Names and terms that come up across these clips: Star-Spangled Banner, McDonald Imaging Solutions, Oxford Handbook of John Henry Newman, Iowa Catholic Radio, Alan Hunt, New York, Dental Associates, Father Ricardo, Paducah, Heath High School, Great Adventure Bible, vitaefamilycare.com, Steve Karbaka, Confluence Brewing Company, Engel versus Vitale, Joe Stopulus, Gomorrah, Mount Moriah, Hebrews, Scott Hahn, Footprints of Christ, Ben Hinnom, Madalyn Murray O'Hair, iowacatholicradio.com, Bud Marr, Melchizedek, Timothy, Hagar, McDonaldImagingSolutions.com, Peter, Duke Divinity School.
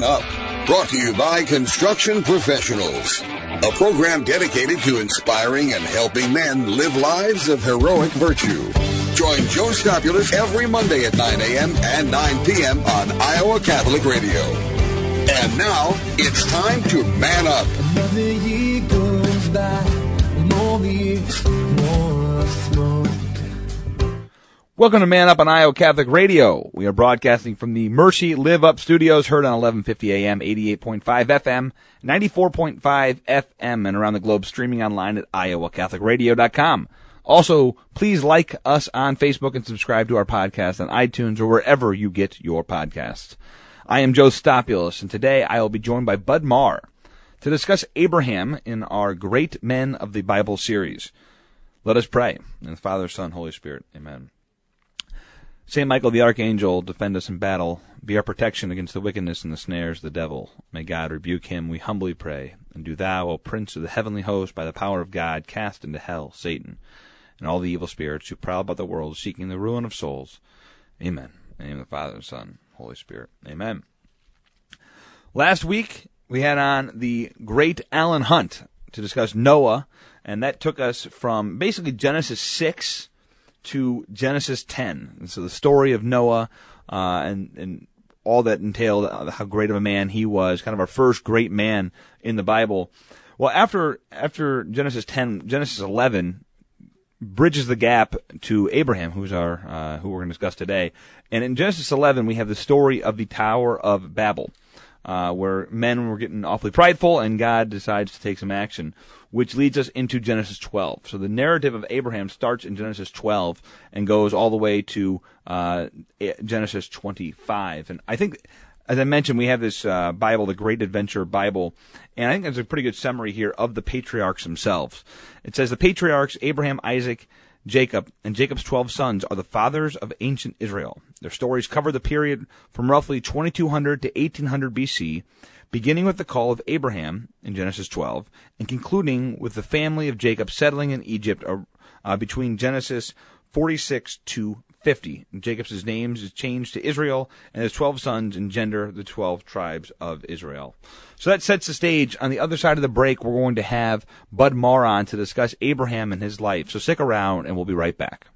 Man Up. Brought to you by Construction Professionals, a program dedicated to inspiring and helping men live lives of heroic virtue. Join Joe Stopulus every Monday at 9 a.m. and 9 p.m. on Iowa Catholic Radio. And now, it's time to man up. Another year goes by, more leaves, more smoke. Welcome to Man Up on Iowa Catholic Radio. We are broadcasting from the Mercy Live Up Studios, heard on 1150 AM, 88.5 FM, 94.5 FM, and around the globe streaming online at iowacatholicradio.com. Also, please like us on Facebook and subscribe to our podcast on iTunes or wherever you get your podcasts. I am Joe Stopulus, and today I will be joined by Bud Marr to discuss Abraham in our Great Men of the Bible series. Let us pray. In the Father, Son, Holy Spirit. Amen. St. Michael the Archangel, defend us in battle. Be our protection against the wickedness and the snares of the devil. May God rebuke him, we humbly pray. And do thou, O Prince of the heavenly host, by the power of God, cast into hell Satan and all the evil spirits who prowl about the world, seeking the ruin of souls. Amen. In the name of the Father, and Son, Holy Spirit. Amen. Last week, we had on the great Alan Hunt to discuss Noah, and that took us from basically Genesis 6 to Genesis 10. And so the story of Noah and all that entailed, how great of a man he was, kind of our first great man in the Bible. Well, after Genesis 10, Genesis 11 bridges the gap to Abraham, who's our who we're going to discuss today. And in Genesis 11, we have the story of the Tower of Babel, where men were getting awfully prideful, and God decides to take some action, which leads us into Genesis 12. So the narrative of Abraham starts in Genesis 12 and goes all the way to Genesis 25. And I think, as I mentioned, we have this Bible, the Great Adventure Bible, and I think there's a pretty good summary here of the patriarchs themselves. It says, the patriarchs, Abraham, Isaac, Jacob, and Jacob's 12 sons are the fathers of ancient Israel. Their stories cover the period from roughly 2200 to 1800 BC, beginning with the call of Abraham in Genesis 12, and concluding with the family of Jacob settling in Egypt between Genesis 46 to 50. Jacob's name is changed to Israel, and his 12 sons engender the 12 tribes of Israel. So that sets the stage. On the other side of the break, we're going to have Bud Marr on to discuss Abraham and his life. So stick around, and we'll be right back.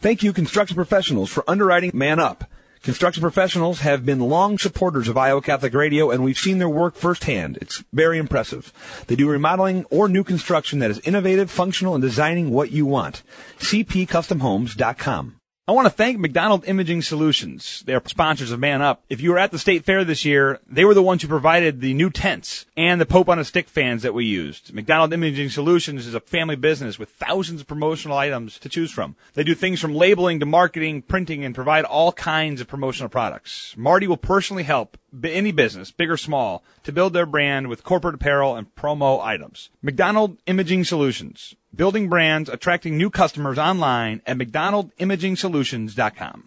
Thank you, Construction Professionals, for underwriting Man Up. Construction Professionals have been long supporters of Iowa Catholic Radio, and we've seen their work firsthand. It's very impressive. They do remodeling or new construction that is innovative, functional, and designing what you want. cpcustomhomes.com. I want to thank McDonald Imaging Solutions. They're sponsors of Man Up. If you were at the state fair this year, they were the ones who provided the new tents and the Pope on a Stick fans that we used. McDonald Imaging Solutions is a family business with thousands of promotional items to choose from. They do things from labeling to marketing, printing, and provide all kinds of promotional products. Marty will personally help any business, big or small, to build their brand with corporate apparel and promo items. McDonald Imaging Solutions, building brands, attracting new customers online at McDonaldImagingSolutions.com.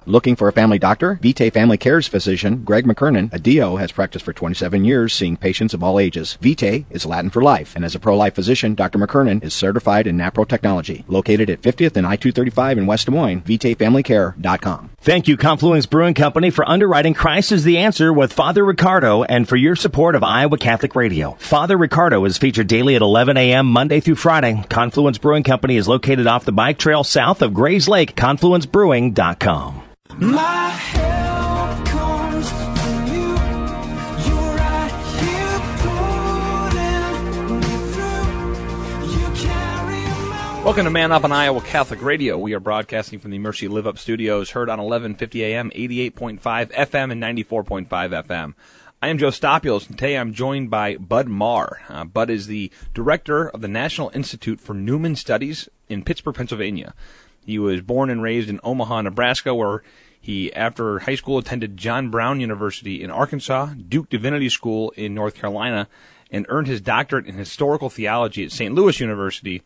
Looking for a family doctor? Vitae Family Care's physician, Greg McKernan, a DO, has practiced for 27 years, seeing patients of all ages. Vitae is Latin for life, and as a pro-life physician, Dr. McKernan is certified in NAPRO Technology. Located at 50th and I-235 in West Des Moines, vitaefamilycare.com. Thank you, Confluence Brewing Company, for underwriting Christ is the Answer with Father Ricardo, and for your support of Iowa Catholic Radio. Father Ricardo is featured daily at 11 a.m. Monday through Friday. Confluence Brewing Company is located off the bike trail south of Grays Lake, confluencebrewing.com. My help comes from you. You're right here, pulling me through. You carry my. Welcome to Man Up on Iowa Catholic Radio. We are broadcasting from the Mercy Live Up Studios, heard on 1150 AM, 88.5 FM, and 94.5 FM. I am Joe Stopulus, and today I'm joined by Bud Marr. Bud is the director of the National Institute for Newman Studies in Pittsburgh, Pennsylvania. He was born and raised in Omaha, Nebraska, where He, after high school, attended John Brown University in Arkansas, Duke Divinity School in North Carolina, and earned his doctorate in historical theology at St. Louis University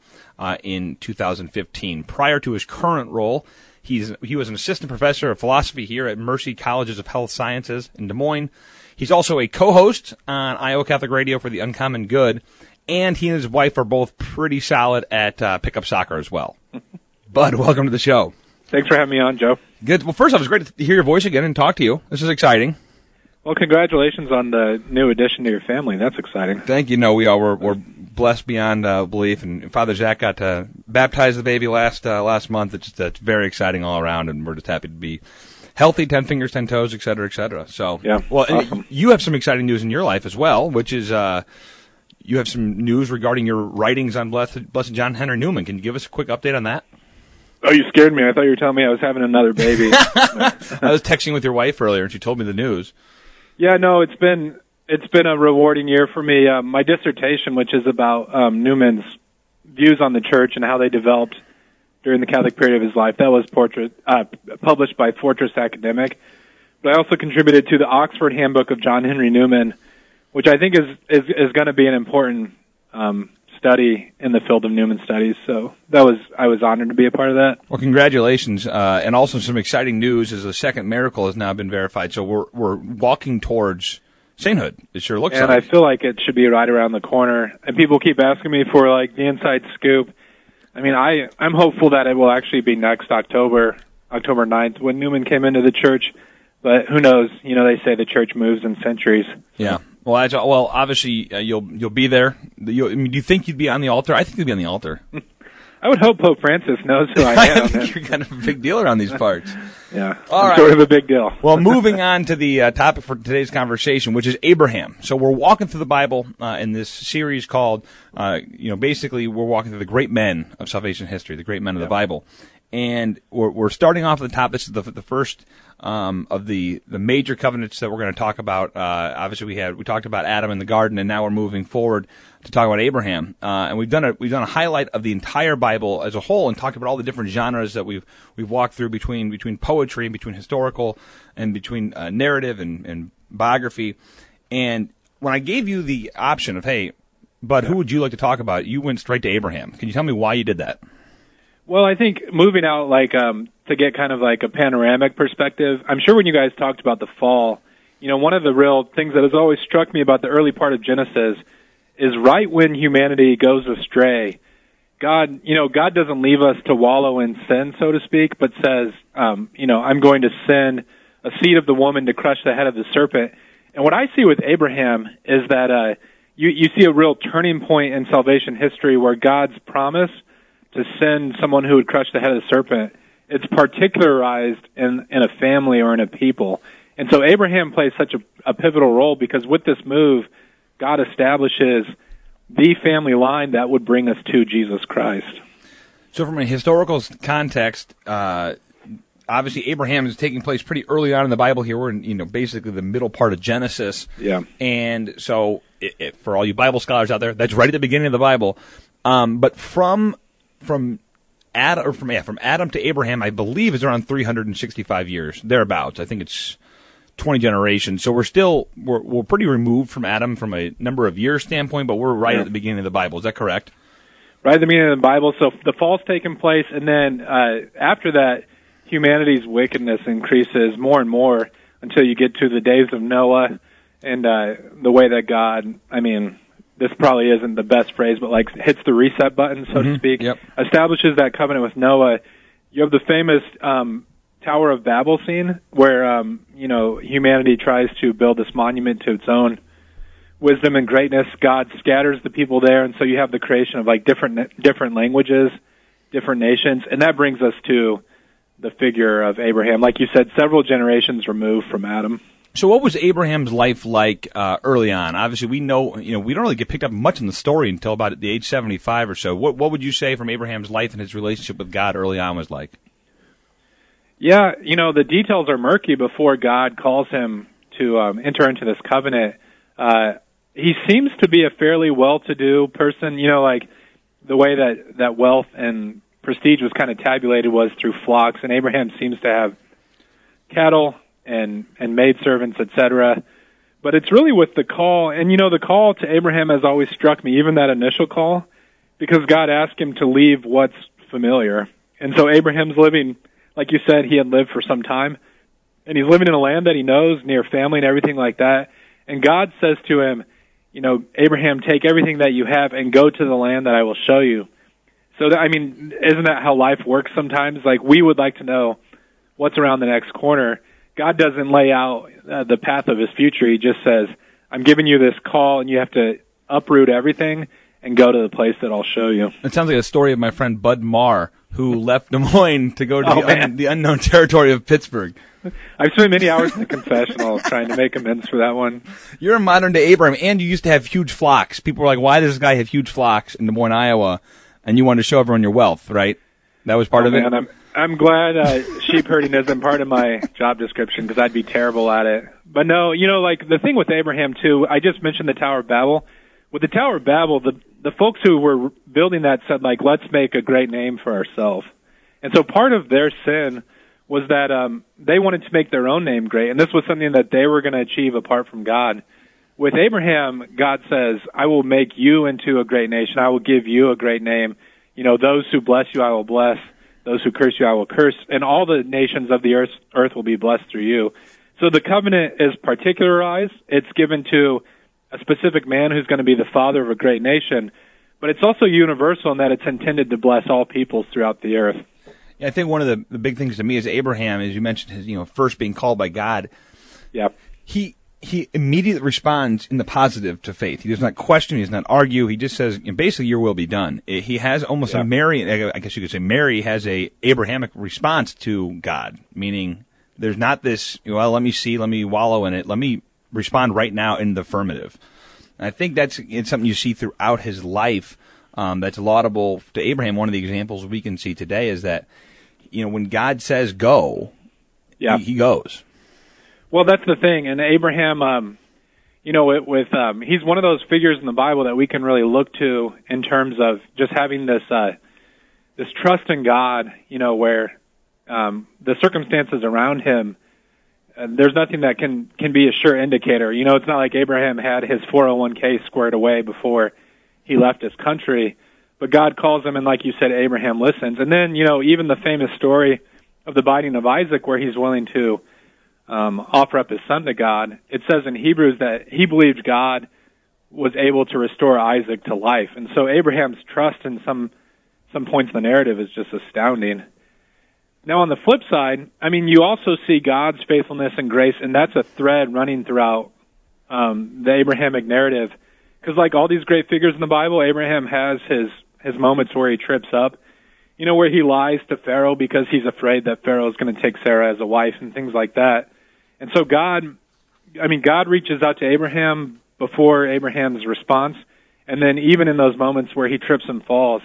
in 2015. Prior to his current role, he was an assistant professor of philosophy here at Mercy Colleges of Health Sciences in Des Moines. He's also a co-host on Iowa Catholic Radio for The Uncommon Good, and he and his wife are both pretty solid at pickup soccer as well. Bud, welcome to the show. Thanks for having me on, Joe. Good. Well, first off, it's great to hear your voice again and talk to you. This is exciting. Well, congratulations on the new addition to your family. That's exciting. Thank you. No, we are. We're blessed beyond belief. And Father Zach got to baptize the baby last month. It's just it's very exciting all around, and we're just happy to be healthy, 10 fingers, 10 toes, et cetera, et cetera. So, yeah, well, awesome. And you have some exciting news in your life as well, which is you have some news regarding your writings on Blessed John Henry Newman. Can you give us a quick update on that? Oh, you scared me. I thought you were telling me I was having another baby. I was texting with your wife earlier, and she told me the news. Yeah, no, it's been a rewarding year for me. My dissertation, which is about Newman's views on the church and how they developed during the Catholic period of his life, that was published by Fortress Academic. But I also contributed to the Oxford Handbook of John Henry Newman, which I think is going to be an important study in the field of Newman studies. So I was honored to be a part of that. Well, congratulations. And also some exciting news is the second miracle has now been verified. So we're walking towards sainthood. It sure looks like. And I feel like it should be right around the corner. And people keep asking me for like the inside scoop. I mean, I'm hopeful that it will actually be next October 9th, when Newman came into the church. But who knows? You know, they say the church moves in centuries. Yeah. Well, obviously you'll be there. Do you think you'd be on the altar? I think you'd be on the altar. I would hope Pope Francis knows who I am. I think you're kind of a big deal around these parts. Yeah, sort of a big deal. Well, moving on to the topic for today's conversation, which is Abraham. So we're walking through the Bible in this series called, basically we're walking through the great men of salvation history, the great men of the Bible. And we're starting off at the top. This is the first of the major covenants that we're going to talk about. Obviously, we talked about Adam in the garden, and now we're moving forward to talk about Abraham. And we've done a highlight of the entire Bible as a whole, and talked about all the different genres that we've walked through between poetry and between historical and between narrative and biography. And when I gave you the option of, hey, Bud, who would you like to talk about? You went straight to Abraham. Can you tell me why you did that? Well, I think moving out, like, to get kind of like a panoramic perspective, I'm sure when you guys talked about the fall, you know, one of the real things that has always struck me about the early part of Genesis is right when humanity goes astray, God doesn't leave us to wallow in sin, so to speak, but says, I'm going to send a seed of the woman to crush the head of the serpent. And what I see with Abraham is that, you see a real turning point in salvation history where God's promise to send someone who would crush the head of the serpent, it's particularized in a family or in a people. And so Abraham plays such a pivotal role, because with this move, God establishes the family line that would bring us to Jesus Christ. So from a historical context, obviously Abraham is taking place pretty early on in the Bible here. We're in, basically the middle part of Genesis. Yeah. And so for all you Bible scholars out there, that's right at the beginning of the Bible. But from Adam to Abraham, I believe, is around 365 years, thereabouts. I think it's 20 generations. So we're pretty removed from Adam from a number of years standpoint, but we're right at the beginning of the Bible. Is that correct? Right at the beginning of the Bible. So the fall's taken place, and then after that, humanity's wickedness increases more and more until you get to the days of Noah and the way that God, this probably isn't the best phrase, but like hits the reset button, so to speak, establishes that covenant with Noah. You have the famous Tower of Babel scene where, humanity tries to build this monument to its own wisdom and greatness. God scatters the people there, and so you have the creation of like different languages, different nations, and that brings us to the figure of Abraham. Like you said, several generations removed from Adam. So what was Abraham's life like early on? Obviously, we know, we don't really get picked up much in the story until about the age 75 or so. What would you say from Abraham's life and his relationship with God early on was like? Yeah, the details are murky before God calls him to enter into this covenant. He seems to be a fairly well-to-do person. Like the way that wealth and prestige was kind of tabulated was through flocks, and Abraham seems to have cattle and maidservants, etc. But it's really with the call, and you know, the call to Abraham has always struck me, even that initial call, because God asked him to leave what's familiar. And so Abraham's living, like you said, he had lived for some time, and he's living in a land that he knows, near family and everything like that. And God says to him, you know, Abraham, take everything that you have and go to the land that I will show you. So, that, I mean, isn't that how life works sometimes? Like, we would like to know what's around the next corner. God doesn't lay out the path of his future. He just says, I'm giving you this call, and you have to uproot everything and go to the place that I'll show you. It sounds like a story of my friend Bud Marr, who left Des Moines to go to the unknown territory of Pittsburgh. I've spent many hours in the confessional trying to make amends for that one. You're a modern-day Abraham, and you used to have huge flocks. People were like, why does this guy have huge flocks in Des Moines, Iowa? And you wanted to show everyone your wealth, right? That was part of it? I'm glad sheep herding isn't part of my job description, because I'd be terrible at it. But no, you know, like the thing with Abraham, too, I just mentioned the Tower of Babel. With the Tower of Babel, the folks who were building that said, like, let's make a great name for ourselves. And so part of their sin was that they wanted to make their own name great, and this was something that they were going to achieve apart from God. With Abraham, God says, I will make you into a great nation. I will give you a great name. You know, those who bless you, I will bless. Those who curse you, I will curse. And all the nations of the earth will be blessed through you. So the covenant is particularized. It's given to a specific man who's going to be the father of a great nation. But it's also universal in that it's intended to bless all peoples throughout the earth. Yeah, I think one of the big things to me is Abraham, as you mentioned, his, you know, first being called by God. Yeah. He immediately responds in the positive to faith. He does not question. He does not argue. He just says, basically, your will be done. He has almost a Mary, I guess you could say Mary has a Abrahamic response to God, meaning there's not this, well, let me see, let me wallow in it. Let me respond right now in the affirmative. And I think it's something you see throughout his life that's laudable to Abraham. One of the examples we can see today is that, you know, when God says go, he goes. Well, that's the thing, and Abraham, you know, he's one of those figures in the Bible that we can really look to in terms of just having this trust in God, you know, where the circumstances around him, there's nothing that can be a sure indicator. You know, it's not like Abraham had his 401k squared away before he left his country, but God calls him, and like you said, Abraham listens. And then, you know, even the famous story of the binding of Isaac, where he's willing to offer up his son to God. It says in Hebrews that he believed God was able to restore Isaac to life. And so Abraham's trust in some points in the narrative is just astounding. Now on the flip side, I mean, you also see God's faithfulness and grace, and that's a thread running throughout the Abrahamic narrative. Because like all these great figures in the Bible, Abraham has his moments where he trips up, you know, where he lies to Pharaoh because he's afraid that Pharaoh is going to take Sarah as a wife and things like that. And so God reaches out to Abraham before Abraham's response, and then even in those moments where he trips and falls,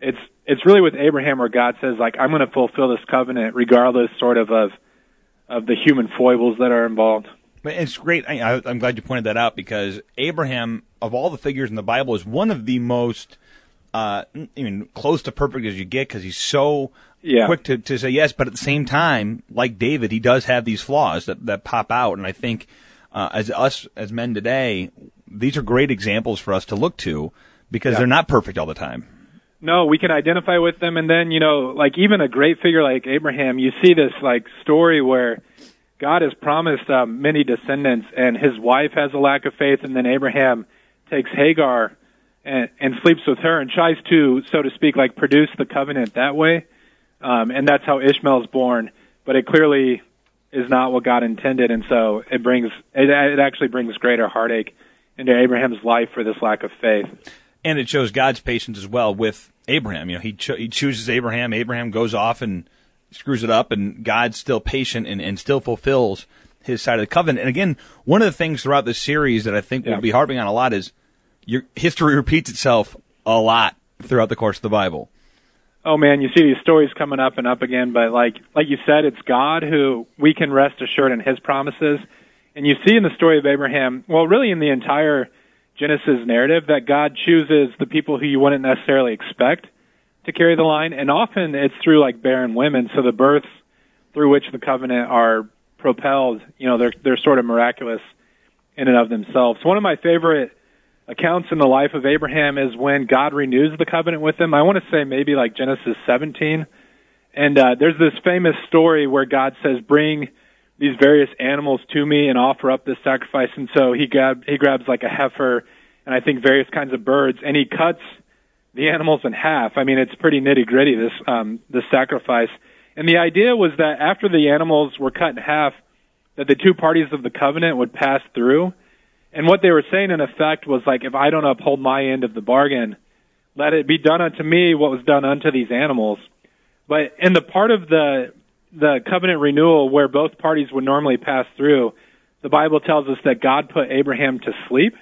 it's really with Abraham where God says, like, I'm going to fulfill this covenant regardless sort of the human foibles that are involved. But it's great. I'm glad you pointed that out, because Abraham, of all the figures in the Bible, is one of the most close to perfect as you get, because he's so quick to say yes, but at the same time, like David, he does have these flaws that pop out. And I think as men today, these are great examples for us to look to, because they're not perfect all the time. No, we can identify with them. And then, you know, like even a great figure like Abraham, you see this like story where God has promised many descendants, and his wife has a lack of faith, and then Abraham takes Hagar and sleeps with her and tries to, so to speak, like produce the covenant that way. And that's how Ishmael's born. But it clearly is not what God intended. And so it actually brings greater heartache into Abraham's life for this lack of faith. And it shows God's patience as well with Abraham. You know, he chooses Abraham. Abraham goes off and screws it up, and God's still patient and still fulfills his side of the covenant. And again, one of the things throughout this series that I think we'll be harping on a lot is, your history repeats itself a lot throughout the course of the Bible. Oh, man, you see these stories coming up and up again, but like you said, it's God who we can rest assured in his promises. And you see in the story of Abraham, well, really in the entire Genesis narrative, that God chooses the people who you wouldn't necessarily expect to carry the line, and often it's through like barren women, so the births through which the covenant are propelled, you know, they're sort of miraculous in and of themselves. One of my favorite accounts in the life of Abraham is when God renews the covenant with him. I want to say maybe like Genesis 17. And there's this famous story where God says, bring these various animals to me and offer up this sacrifice. And so he grabs like a heifer and I think various kinds of birds, and he cuts the animals in half. I mean, it's pretty nitty-gritty, this sacrifice. And the idea was that after the animals were cut in half, that the two parties of the covenant would pass through. And what they were saying, in effect, was like, if I don't uphold my end of the bargain, let it be done unto me what was done unto these animals. But in the part of the covenant renewal where both parties would normally pass through, the Bible tells us that God put Abraham to sleep.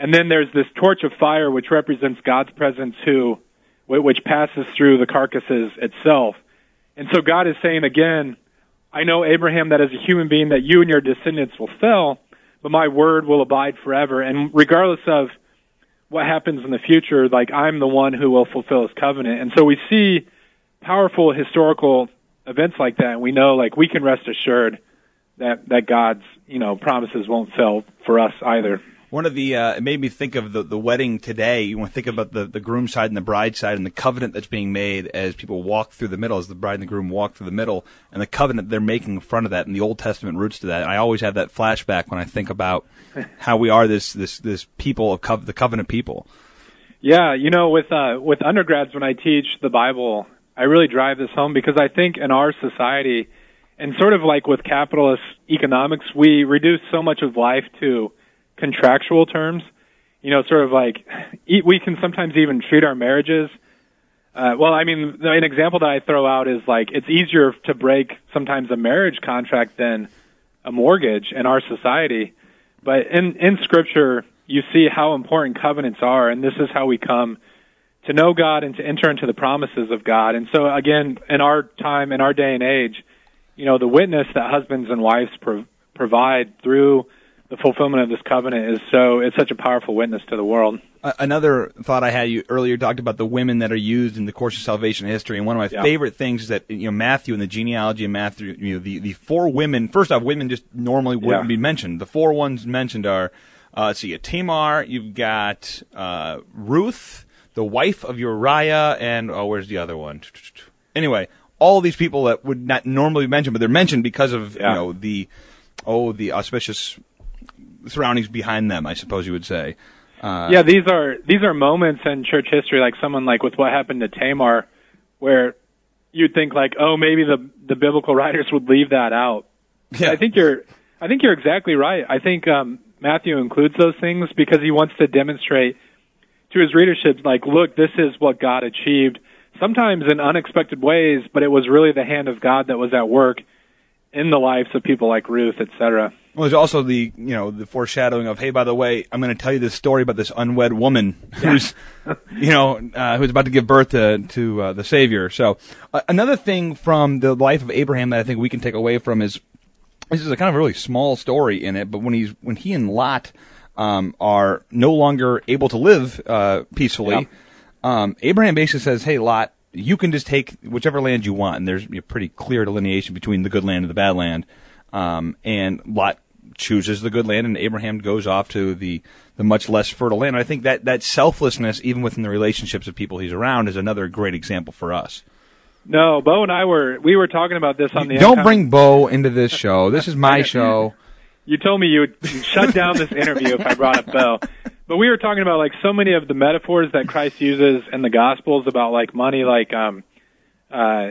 And then there's this torch of fire, which represents God's presence, which passes through the carcasses itself. And so God is saying again, I know, Abraham, that as a human being that you and your descendants will fail, but my word will abide forever. And regardless of what happens in the future, like, I'm the one who will fulfill his covenant. And so we see powerful historical events like that, and we know, like, we can rest assured that God's, you know, promises won't fail for us either. One of the, it made me think of the wedding today. You want to think about the groom side and the bride side and the covenant that's being made as people walk through the middle, as the bride and the groom walk through the middle, and the covenant they're making in front of that and the Old Testament roots to that. And I always have that flashback when I think about how we are this people of the covenant people. Yeah, you know, with undergrads, when I teach the Bible, I really drive this home, because I think in our society, and sort of like with capitalist economics, we reduce so much of life to contractual terms, you know, sort of like we can sometimes even treat our marriages. An example that I throw out is, like, it's easier to break sometimes a marriage contract than a mortgage in our society. But in Scripture, you see how important covenants are, and this is how we come to know God and to enter into the promises of God. And so, again, in our time, in our day and age, you know, the witness that husbands and wives provide through the fulfillment of this covenant is such a powerful witness to the world. Another thought I had, you earlier talked about the women that are used in the course of salvation history, and one of my favorite things is that, you know, Matthew and the genealogy of Matthew, you know, the four women. First off, women just normally wouldn't be mentioned. The four ones mentioned are, you have Tamar, you've got Ruth, the wife of Uriah, and where's the other one? Anyway, all these people that would not normally be mentioned, but they're mentioned because of the auspicious surroundings behind them, I suppose you would say. These are moments in church history, like someone like with what happened to Tamar, where you'd think, like, oh, maybe the biblical writers would leave that out. Yeah. I think you're exactly right. I think Matthew includes those things because he wants to demonstrate to his readership, like, look, this is what God achieved, sometimes in unexpected ways, but it was really the hand of God that was at work in the lives of people like Ruth, etc. Well, there's also the foreshadowing of, hey, by the way, I'm going to tell you this story about this unwed woman who's about to give birth to the Savior. So another thing from the life of Abraham that I think we can take away from is, this is a kind of really small story in it, but when he and Lot are no longer able to live peacefully, Abraham basically says, hey, Lot, you can just take whichever land you want, and there's a pretty clear delineation between the good land and the bad land. And Lot chooses the good land, and Abraham goes off to the much less fertile land. And I think that selflessness, even within the relationships of people he's around, is another great example for us. No, Bo and I were talking about this on the... Don't bring Bo into this show. This is my show. You told me you would shut down this interview if I brought up Bo. But we were talking about, like, so many of the metaphors that Christ uses in the Gospels about, like, money, like, like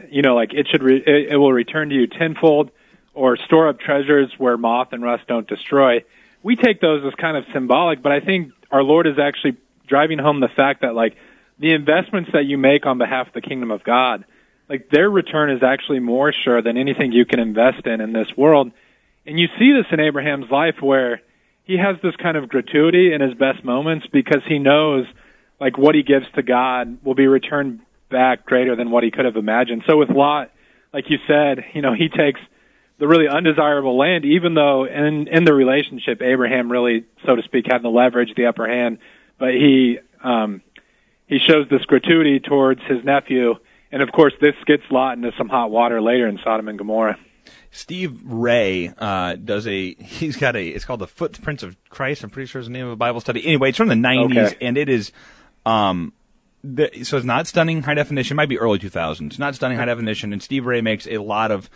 it will return to you tenfold, or store up treasures where moth and rust don't destroy. We take those as kind of symbolic, but I think our Lord is actually driving home the fact that, like, the investments that you make on behalf of the kingdom of God, like, their return is actually more sure than anything you can invest in this world. And you see this in Abraham's life, where he has this kind of gratuity in his best moments because he knows, like, what he gives to God will be returned back greater than what he could have imagined. So with Lot, like you said, you know, he takes the really undesirable land, even though in the relationship, Abraham really, so to speak, had the leverage, the upper hand, but he shows this gratuity towards his nephew. And of course, this gets Lot into some hot water later in Sodom and Gomorrah. Steve Ray does a, it's called The Footprints of Christ. I'm pretty sure it's the name of a Bible study. Anyway, it's from the 90s, and it is, so it's not stunning high definition. It might be early 2000s. It's not stunning high definition, and Steve Ray makes a lot of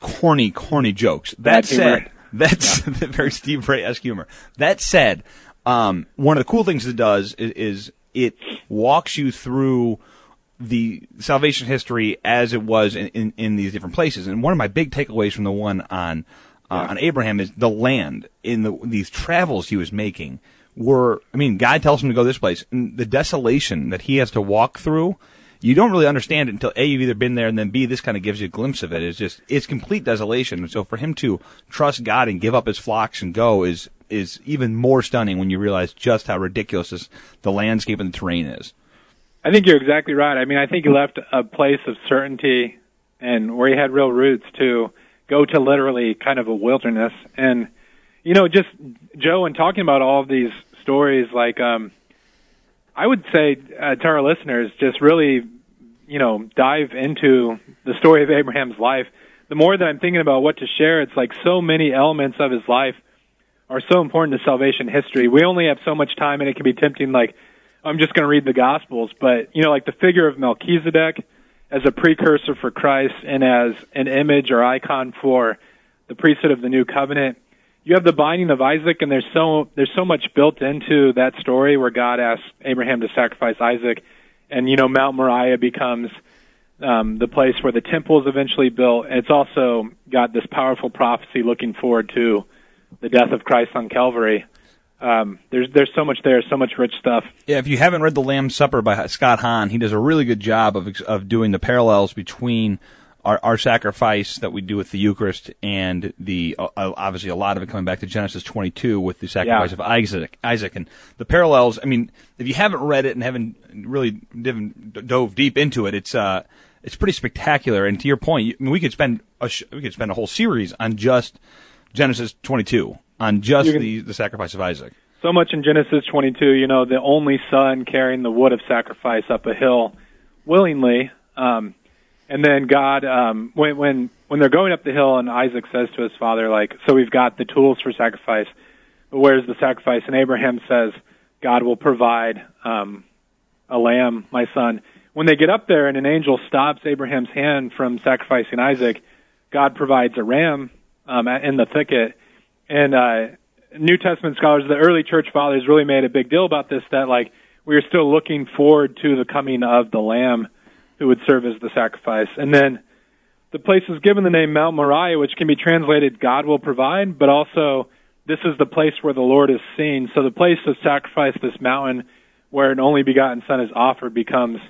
corny jokes. That said, that's very Steve Ray-esque humor. That said, one of the cool things it does is it walks you through the salvation history as it was in these different places. And one of my big takeaways from the one on Abraham is the land in these travels he was making were, I mean, God tells him to go this place, and the desolation that he has to walk through, you don't really understand it until A, you've either been there, and then B, this kind of gives you a glimpse of it. It's just, it's complete desolation. And so for him to trust God and give up his flocks and go is even more stunning when you realize just how ridiculous the landscape and the terrain is. I think you're exactly right. I mean, I think he left a place of certainty and where he had real roots to go to literally kind of a wilderness. And, you know, just, Joe, in talking about all of these stories, like, I would say to our listeners, just really, you know, dive into the story of Abraham's life. The more that I'm thinking about what to share, it's like so many elements of his life are so important to salvation history. We only have so much time, and it can be tempting, like, I'm just going to read the Gospels, but, you know, like the figure of Melchizedek as a precursor for Christ and as an image or icon for the priesthood of the New Covenant. You have the binding of Isaac, and there's so much built into that story where God asks Abraham to sacrifice Isaac, and, you know, Mount Moriah becomes the place where the temple is eventually built. It's also got this powerful prophecy looking forward to the death of Christ on Calvary. There's so much there, so much rich stuff. Yeah, if you haven't read The Lamb's Supper by Scott Hahn, he does a really good job of doing the parallels between our sacrifice that we do with the Eucharist and the obviously a lot of it coming back to Genesis 22 with the sacrifice of Isaac. And the parallels, I mean, if you haven't read it and haven't really dove deep into it, it's pretty spectacular. And to your point, I mean, we could spend a whole series on just Genesis 22. On just the sacrifice of Isaac. So much in Genesis 22, you know, the only son carrying the wood of sacrifice up a hill willingly. And then God, when they're going up the hill and Isaac says to his father, like, so we've got the tools for sacrifice, but where's the sacrifice? And Abraham says, God will provide a lamb, my son. When they get up there and an angel stops Abraham's hand from sacrificing Isaac, God provides a ram in the thicket. And New Testament scholars, the early church fathers really made a big deal about this, that like we are still looking forward to the coming of the Lamb who would serve as the sacrifice. And then the place is given the name Mount Moriah, which can be translated God will provide, but also this is the place where the Lord is seen. So the place of sacrifice, this mountain where an only begotten son is offered, becomes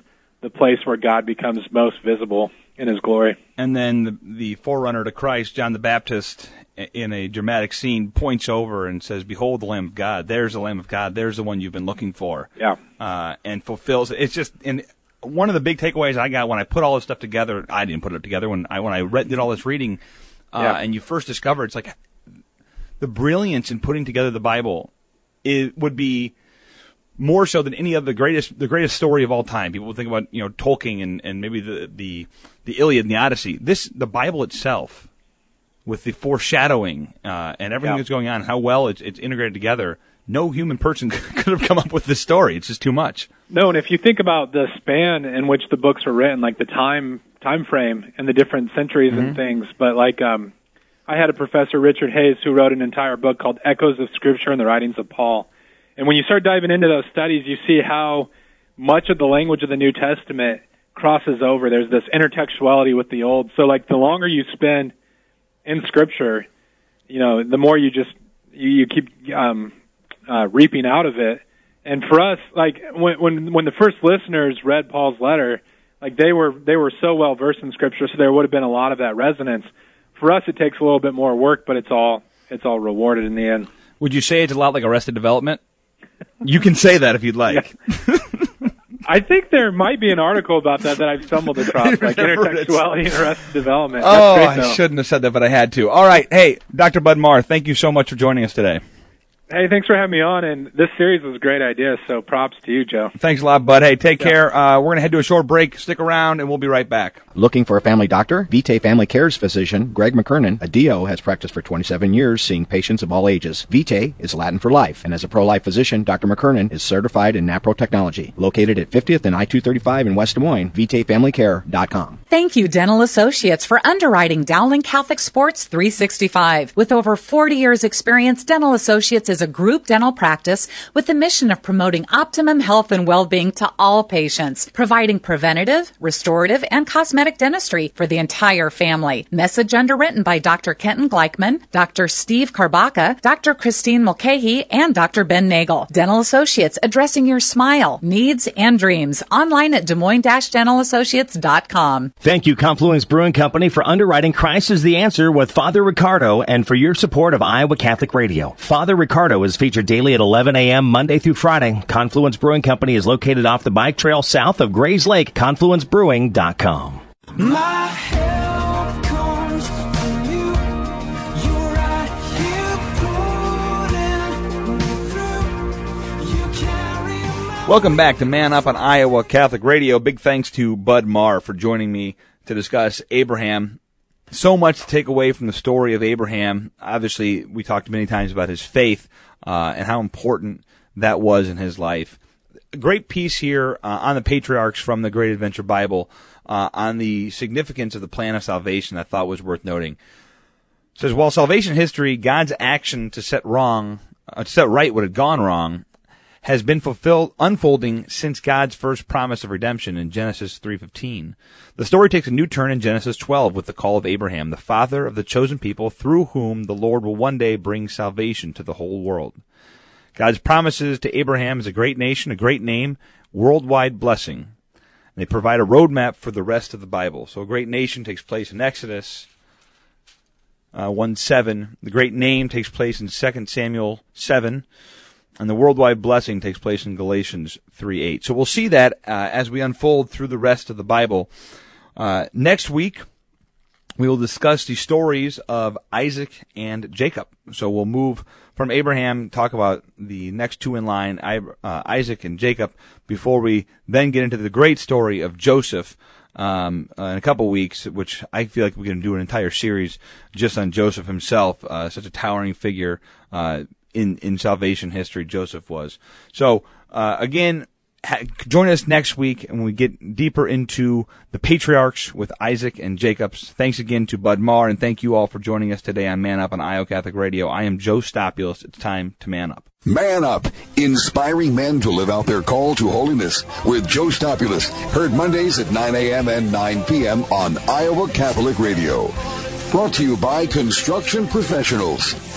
the place where God becomes most visible in his glory. And then the forerunner to Christ, John the Baptist, in a dramatic scene, points over and says, behold the Lamb of God, there's the Lamb of God, there's the one you've been looking for. Yeah. And fulfills it. It's just, and one of the big takeaways I got when I put all this stuff together, I didn't put it together, when I did all this reading, and you first discover, it's like, the brilliance in putting together the Bible, it would be more so than any of the greatest story of all time. People would think about, you know, Tolkien and maybe the Iliad and the Odyssey. The Bible itself, with the foreshadowing and everything that's going on, how well it's integrated together, no human person could have come up with this story. It's just too much. No, and if you think about the span in which the books were written, like the time frame and the different centuries and things, but like I had a professor, Richard Hayes, who wrote an entire book called Echoes of Scripture and the Writings of Paul. And when you start diving into those studies, you see how much of the language of the New Testament crosses over. There's this intertextuality with the Old. So, like, the longer you spend in Scripture, you know, the more you just you keep reaping out of it. And for us, like, when the first listeners read Paul's letter, like, they were so well versed in Scripture, so there would have been a lot of that resonance. For us, it takes a little bit more work, but it's all rewarded in the end. Would you say it's a lot like Arrested Development? You can say that if you'd like. Yeah. I think there might be an article about that I've stumbled across, like intertextuality and Arrested Development. That's great, I shouldn't have said that, but I had to. All right. Hey, Dr. Bud Marr, thank you so much for joining us today. Hey, thanks for having me on, and this series was a great idea, so props to you, Joe. Thanks a lot, bud. Hey, take care. We're going to head to a short break. Stick around, and we'll be right back. Looking for a family doctor? Vitae Family Care's physician, Greg McKernan, a DO, has practiced for 27 years, seeing patients of all ages. Vitae is Latin for life, and as a pro-life physician, Dr. McKernan is certified in NAPRO Technology. Located at 50th and I-235 in West Des Moines, vitaefamilycare.com. Thank you, Dental Associates, for underwriting Dowling Catholic Sports 365. With over 40 years' experience, Dental Associates is a group dental practice with the mission of promoting optimum health and well-being to all patients, providing preventative, restorative, and cosmetic dentistry for the entire family. Message underwritten by Dr. Kenton Gleichman, Dr. Steve Karbaka, Dr. Christine Mulcahy, and Dr. Ben Nagel. Dental Associates, addressing your smile, needs, and dreams. Online at Des Moines-DentalAssociates.com. Thank you, Confluence Brewing Company, for underwriting Christ is the Answer with Father Ricardo and for your support of Iowa Catholic Radio. Father Ricardo is featured daily at 11 a.m. Monday through Friday. Confluence Brewing Company is located off the bike trail south of Grays Lake. Confluencebrewing.com. My help comes from you. You're right here pulling me through. You carry my... Welcome back to Man Up on Iowa Catholic Radio. Big thanks to Bud Marr for joining me to discuss Abraham. So much to take away from the story of Abraham. Obviously, we talked many times about his faith and how important that was in his life. A great piece here on the patriarchs from the Great Adventure Bible on the significance of the plan of salvation I thought was worth noting. It says, while salvation history, God's action to set right what had gone wrong, has been fulfilled, unfolding since God's first promise of redemption in Genesis 3:15. The story takes a new turn in Genesis 12 with the call of Abraham, the father of the chosen people through whom the Lord will one day bring salvation to the whole world. God's promises to Abraham is a great nation, a great name, worldwide blessing. And they provide a roadmap for the rest of the Bible. So a great nation takes place in Exodus 1:7. The great name takes place in 2 Samuel 7. And the worldwide blessing takes place in Galatians 3:8. So we'll see that as we unfold through the rest of the Bible. Next week, we will discuss the stories of Isaac and Jacob. So we'll move from Abraham, talk about the next two in line, Isaac and Jacob, before we then get into the great story of Joseph in a couple weeks, which I feel like we're going to do an entire series just on Joseph himself, such a towering figure in salvation history, Joseph was. So, again, join us next week when we get deeper into the patriarchs with Isaac and Jacob. Thanks again to Bud Marr, and thank you all for joining us today on Man Up on Iowa Catholic Radio. I am Joe Stopulus. It's time to man up. Man Up, inspiring men to live out their call to holiness with Joe Stopulus. Heard Mondays at 9 a.m. and 9 p.m. on Iowa Catholic Radio. Brought to you by Construction Professionals.